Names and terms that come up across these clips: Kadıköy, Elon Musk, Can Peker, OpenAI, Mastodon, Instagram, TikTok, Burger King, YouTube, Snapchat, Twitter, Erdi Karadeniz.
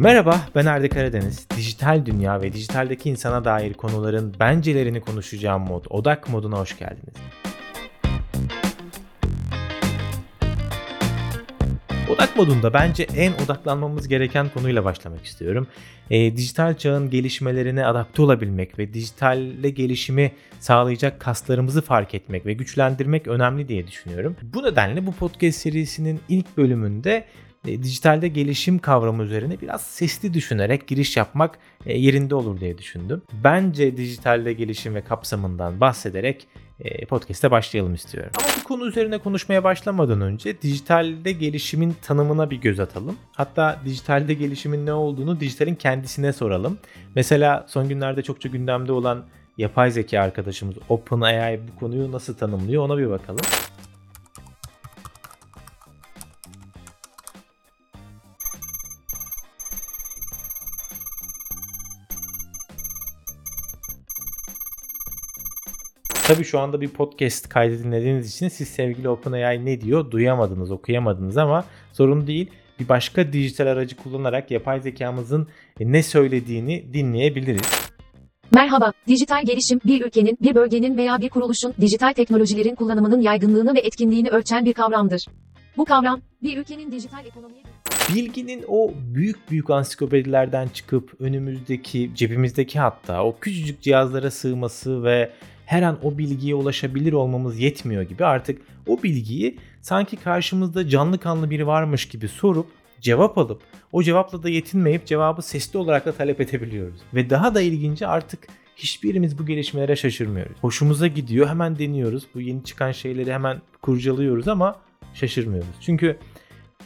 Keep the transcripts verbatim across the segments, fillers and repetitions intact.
Merhaba, ben Erdi Karadeniz. Dijital dünya ve dijitaldeki insana dair konuların bencelerini konuşacağım mod, odak moduna hoş geldiniz. Odak modunda bence en odaklanmamız gereken konuyla başlamak istiyorum. E, dijital çağın gelişmelerine adapte olabilmek ve dijitalle gelişimi sağlayacak kaslarımızı fark etmek ve güçlendirmek önemli diye düşünüyorum. Bu nedenle bu podcast serisinin ilk bölümünde e, dijitalde gelişim kavramı üzerine biraz sesli düşünerek giriş yapmak e, yerinde olur diye düşündüm. Bence dijitalde gelişim ve kapsamından bahsederek podcast'e başlayalım istiyorum. Ama bu konu üzerine konuşmaya başlamadan önce dijitalde gelişimin tanımına bir göz atalım. Hatta dijitalde gelişimin ne olduğunu dijitalin kendisine soralım. Mesela son günlerde çokça gündemde olan yapay zeka arkadaşımız OpenAI bu konuyu nasıl tanımlıyor ona bir bakalım. Tabii şu anda bir podcast kaydı dinlediğiniz için siz sevgili OpenAI ne diyor duyamadınız, okuyamadınız ama sorun değil. Bir başka dijital aracı kullanarak yapay zekamızın ne söylediğini dinleyebiliriz. Merhaba, dijital gelişim bir ülkenin, bir bölgenin veya bir kuruluşun dijital teknolojilerin kullanımının yaygınlığını ve etkinliğini ölçen bir kavramdır. Bu kavram, bir ülkenin dijital ekonomiye... Bilginin o büyük büyük ansiklopedilerden çıkıp önümüzdeki, cebimizdeki hatta o küçücük cihazlara sığması ve her an o bilgiye ulaşabilir olmamız yetmiyor gibi artık o bilgiyi sanki karşımızda canlı kanlı biri varmış gibi sorup cevap alıp o cevapla da yetinmeyip cevabı sesli olarak da talep edebiliyoruz. Ve daha da ilginci artık hiçbirimiz bu gelişmelere şaşırmıyoruz. Hoşumuza gidiyor, hemen deniyoruz. Bu yeni çıkan şeyleri hemen kurcalıyoruz ama şaşırmıyoruz. Çünkü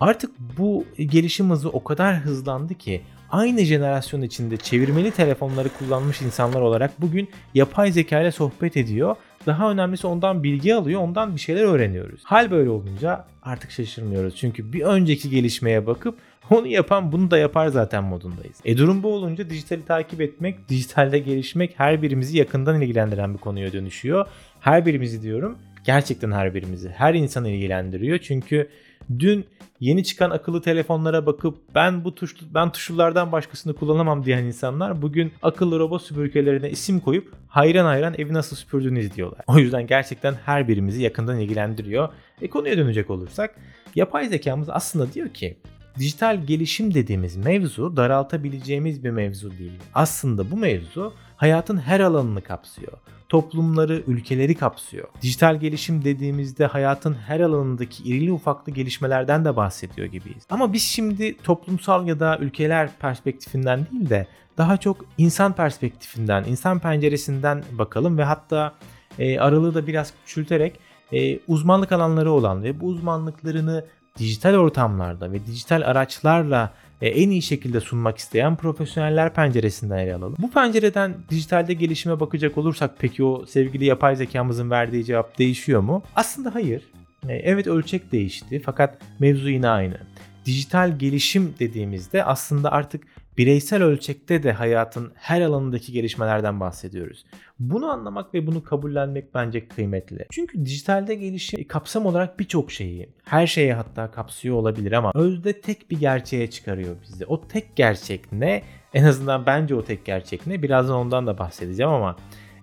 artık bu gelişim hızı o kadar hızlandı ki aynı jenerasyon içinde çevirmeli telefonları kullanmış insanlar olarak bugün yapay zeka ile sohbet ediyor. Daha önemlisi ondan bilgi alıyor, ondan bir şeyler öğreniyoruz. Hal böyle olunca artık şaşırmıyoruz. Çünkü bir önceki gelişmeye bakıp onu yapan bunu da yapar zaten modundayız. E durum bu olunca dijitali takip etmek, dijitalde gelişmek her birimizi yakından ilgilendiren bir konuya dönüşüyor. Her birimizi diyorum, gerçekten her birimizi, her insanı ilgilendiriyor. Çünkü dün yeni çıkan akıllı telefonlara bakıp ben bu tuşlu, ben tuşlulardan başkasını kullanamam diyen insanlar bugün akıllı robot süpürgelerine isim koyup hayran hayran evi nasıl süpürdüğünü izliyorlar. O yüzden gerçekten her birimizi yakından ilgilendiriyor. E konuya dönecek olursak yapay zekamız aslında diyor ki dijital gelişim dediğimiz mevzu daraltabileceğimiz bir mevzu değil. Aslında bu mevzu hayatın her alanını kapsıyor. Toplumları, ülkeleri kapsıyor. Dijital gelişim dediğimizde hayatın her alanındaki irili ufaklı gelişmelerden de bahsediyor gibiyiz. Ama biz şimdi toplumsal ya da ülkeler perspektifinden değil de daha çok insan perspektifinden, insan penceresinden bakalım ve hatta e, aralığı da biraz küçülterek e, uzmanlık alanları olan ve bu uzmanlıklarını dijital ortamlarda ve dijital araçlarla en iyi şekilde sunmak isteyen profesyoneller penceresinden ele alalım. Bu pencereden dijitalde gelişime bakacak olursak peki o sevgili yapay zekamızın verdiği cevap değişiyor mu? Aslında hayır. Evet, ölçek değişti fakat mevzu yine aynı. Dijital gelişim dediğimizde aslında artık bireysel ölçekte de hayatın her alanındaki gelişmelerden bahsediyoruz. Bunu anlamak ve bunu kabullenmek bence kıymetli. Çünkü dijitalde gelişim kapsam olarak birçok şeyi, her şeyi hatta kapsıyor olabilir ama özde tek bir gerçeğe çıkarıyor bizi. O tek gerçek ne? En azından bence o tek gerçek ne? Birazdan ondan da bahsedeceğim ama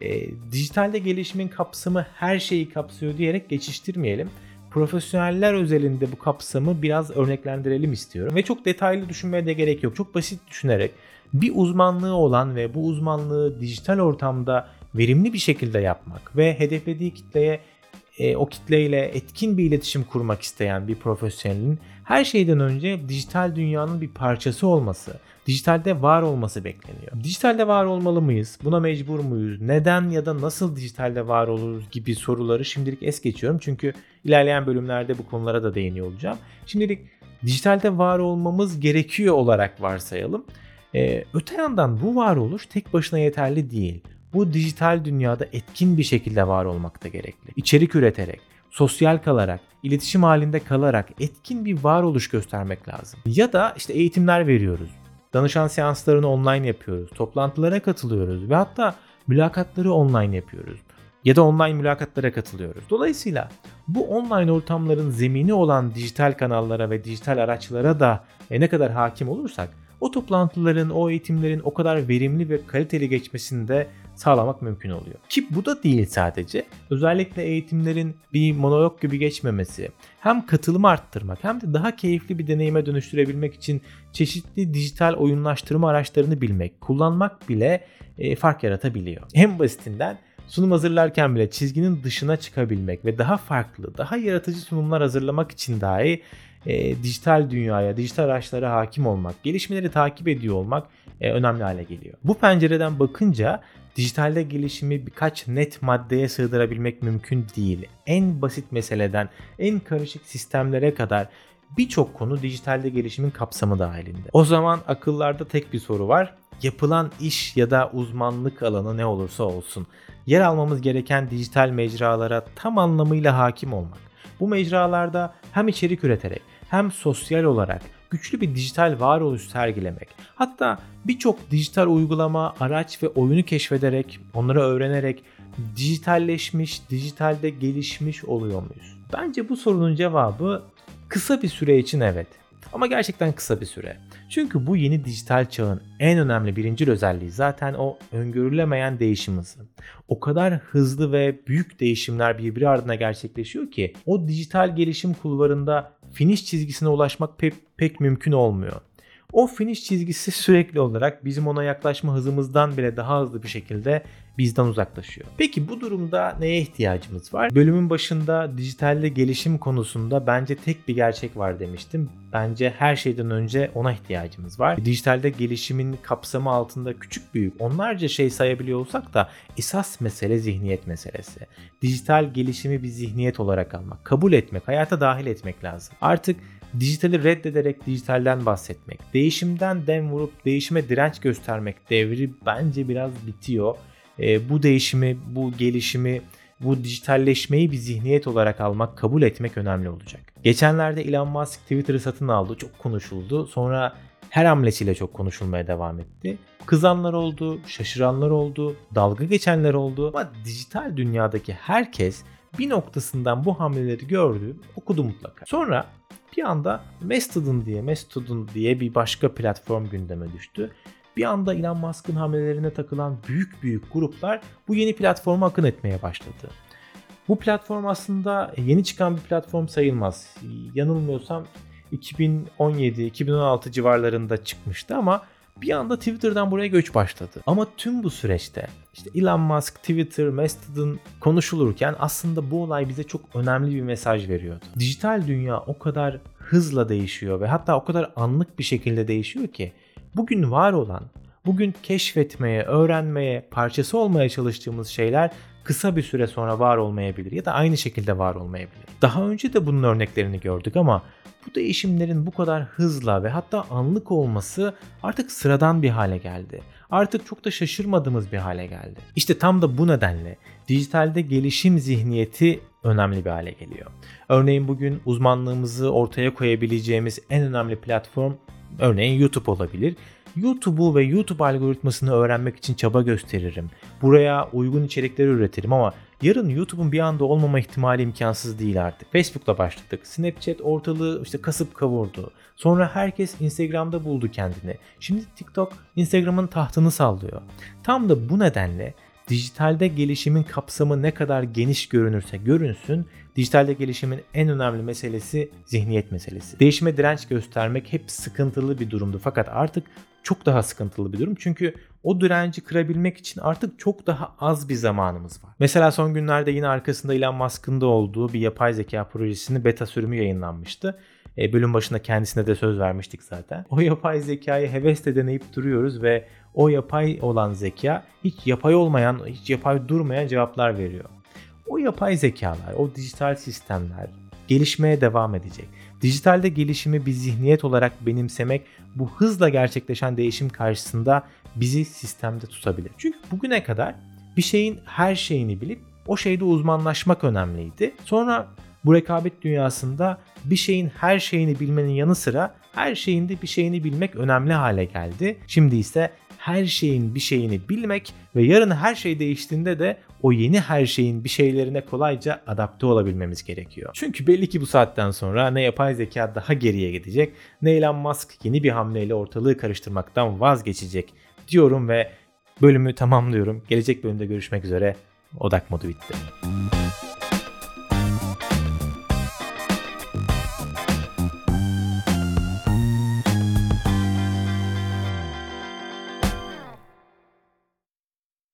e, dijitalde gelişimin kapsamı her şeyi kapsıyor diyerek geçiştirmeyelim. Profesyoneller özelinde bu kapsamı biraz örneklendirelim istiyorum ve çok detaylı düşünmeye de gerek yok. Çok basit düşünerek bir uzmanlığı olan ve bu uzmanlığı dijital ortamda verimli bir şekilde yapmak ve hedeflediği kitleye, o kitleyle etkin bir iletişim kurmak isteyen bir profesyonelin her şeyden önce dijital dünyanın bir parçası olması, dijitalde var olması bekleniyor. Dijitalde var olmalı mıyız? Buna mecbur muyuz? Neden ya da nasıl dijitalde var oluruz gibi soruları şimdilik es geçiyorum. Çünkü ilerleyen bölümlerde bu konulara da değiniyor olacağım. Şimdilik dijitalde var olmamız gerekiyor olarak varsayalım. Ee, öte yandan bu varoluş tek başına yeterli değil. Bu dijital dünyada etkin bir şekilde var olmak da gerekli. İçerik üreterek, sosyal kalarak, iletişim halinde kalarak etkin bir varoluş göstermek lazım. Ya da işte eğitimler veriyoruz. Danışan seanslarını online yapıyoruz, toplantılara katılıyoruz ve hatta mülakatları online yapıyoruz ya da online mülakatlara katılıyoruz. Dolayısıyla bu online ortamların zemini olan dijital kanallara ve dijital araçlara da ne kadar hakim olursak o toplantıların, o eğitimlerin o kadar verimli ve kaliteli geçmesini de sağlamak mümkün oluyor. Ki bu da değil sadece. Özellikle eğitimlerin bir monolog gibi geçmemesi, hem katılımı arttırmak hem de daha keyifli bir deneyime dönüştürebilmek için çeşitli dijital oyunlaştırma araçlarını bilmek, kullanmak bile e, fark yaratabiliyor. En basitinden sunum hazırlarken bile çizginin dışına çıkabilmek ve daha farklı, daha yaratıcı sunumlar hazırlamak için dahi e, dijital dünyaya, dijital araçlara hakim olmak, gelişmeleri takip ediyor olmak e, önemli hale geliyor. Bu pencereden bakınca dijitalde gelişimi birkaç net maddeye sığdırabilmek mümkün değil. En basit meseleden en karışık sistemlere kadar birçok konu dijitalde gelişimin kapsamı dahilinde. O zaman akıllarda tek bir soru var. Yapılan iş ya da uzmanlık alanı ne olursa olsun, yer almamız gereken dijital mecralara tam anlamıyla hakim olmak. Bu mecralarda hem içerik üreterek hem sosyal olarak güçlü bir dijital varoluş sergilemek, hatta birçok dijital uygulama, araç ve oyunu keşfederek, onları öğrenerek dijitalleşmiş, dijitalde gelişmiş oluyor muyuz? Bence bu sorunun cevabı kısa bir süre için evet. Ama gerçekten kısa bir süre. Çünkü bu yeni dijital çağın en önemli birincil özelliği zaten o öngörülemeyen değişim hızı. O kadar hızlı ve büyük değişimler birbiri ardına gerçekleşiyor ki o dijital gelişim kulvarında finish çizgisine ulaşmak pe- pek mümkün olmuyor. O finish çizgisi sürekli olarak bizim ona yaklaşma hızımızdan bile daha hızlı bir şekilde bizden uzaklaşıyor. Peki bu durumda neye ihtiyacımız var? Bölümün başında dijitalde gelişim konusunda bence tek bir gerçek var demiştim. Bence her şeyden önce ona ihtiyacımız var. Dijitalde gelişimin kapsamı altında küçük büyük onlarca şey sayabiliyor olsak da esas mesele zihniyet meselesi. Dijital gelişimi bir zihniyet olarak almak, kabul etmek, hayata dahil etmek lazım. Artık dijitali reddederek dijitalden bahsetmek, değişimden dem vurup değişime direnç göstermek devri bence biraz bitiyor. E, bu değişimi, bu gelişimi, bu dijitalleşmeyi bir zihniyet olarak almak, kabul etmek önemli olacak. Geçenlerde Elon Musk Twitter'ı satın aldı, çok konuşuldu. Sonra her hamlesiyle çok konuşulmaya devam etti. Kızanlar oldu, şaşıranlar oldu, dalga geçenler oldu. Ama dijital dünyadaki herkes bir noktasından bu hamleleri gördü, okudu mutlaka. Sonra bir anda Mastodon diye, Mastodon diye bir başka platform gündeme düştü. Bir anda Elon Musk'ın hamlelerine takılan büyük büyük gruplar bu yeni platforma akın etmeye başladı. Bu platform aslında yeni çıkan bir platform sayılmaz. Yanılmıyorsam iki bin on yedi iki bin on altı civarlarında çıkmıştı ama bir anda Twitter'dan buraya göç başladı. Ama tüm bu süreçte işte Elon Musk, Twitter, Mastodon konuşulurken aslında bu olay bize çok önemli bir mesaj veriyordu. Dijital dünya o kadar hızla değişiyor ve hatta o kadar anlık bir şekilde değişiyor ki bugün var olan, bugün keşfetmeye, öğrenmeye, parçası olmaya çalıştığımız şeyler kısa bir süre sonra var olmayabilir ya da aynı şekilde var olmayabilir. Daha önce de bunun örneklerini gördük ama bu değişimlerin bu kadar hızla ve hatta anlık olması artık sıradan bir hale geldi. Artık çok da şaşırmadığımız bir hale geldi. İşte tam da bu nedenle dijitalde gelişim zihniyeti önemli bir hale geliyor. Örneğin bugün uzmanlığımızı ortaya koyabileceğimiz en önemli platform örneğin YouTube olabilir. YouTube'u ve YouTube algoritmasını öğrenmek için çaba gösteririm. Buraya uygun içerikleri üretirim ama yarın YouTube'un bir anda olmama ihtimali imkansız değil artık. Facebook'la başladık. Snapchat ortalığı işte kasıp kavurdu. Sonra herkes Instagram'da buldu kendini. Şimdi TikTok Instagram'ın tahtını sallıyor. Tam da bu nedenle dijitalde gelişimin kapsamı ne kadar geniş görünürse görünsün, dijitalde gelişimin en önemli meselesi zihniyet meselesi. Değişime direnç göstermek hep sıkıntılı bir durumdu fakat artık çok daha sıkıntılı bir durum. Çünkü o direnci kırabilmek için artık çok daha az bir zamanımız var. Mesela son günlerde yine arkasında Elon Musk'ın da olduğu bir yapay zeka projesinin beta sürümü yayınlanmıştı. E, bölüm başında kendisine de söz vermiştik zaten. O yapay zekayı hevesle deneyip duruyoruz ve o yapay olan zeka hiç yapay olmayan, hiç yapay durmayan cevaplar veriyor. O yapay zekalar, o dijital sistemler gelişmeye devam edecek. Dijitalde gelişimi bir zihniyet olarak benimsemek bu hızla gerçekleşen değişim karşısında bizi sistemde tutabilir. Çünkü bugüne kadar bir şeyin her şeyini bilip o şeyde uzmanlaşmak önemliydi. Sonra bu rekabet dünyasında bir şeyin her şeyini bilmenin yanı sıra her şeyin de bir şeyini bilmek önemli hale geldi. Şimdi ise her şeyin bir şeyini bilmek ve yarın her şey değiştiğinde de o yeni her şeyin bir şeylerine kolayca adapte olabilmemiz gerekiyor. Çünkü belli ki bu saatten sonra ne yapay zeka daha geriye gidecek, ne Elon Musk yeni bir hamleyle ortalığı karıştırmaktan vazgeçecek diyorum ve bölümü tamamlıyorum. Gelecek bölümde görüşmek üzere. Odak modu bitti.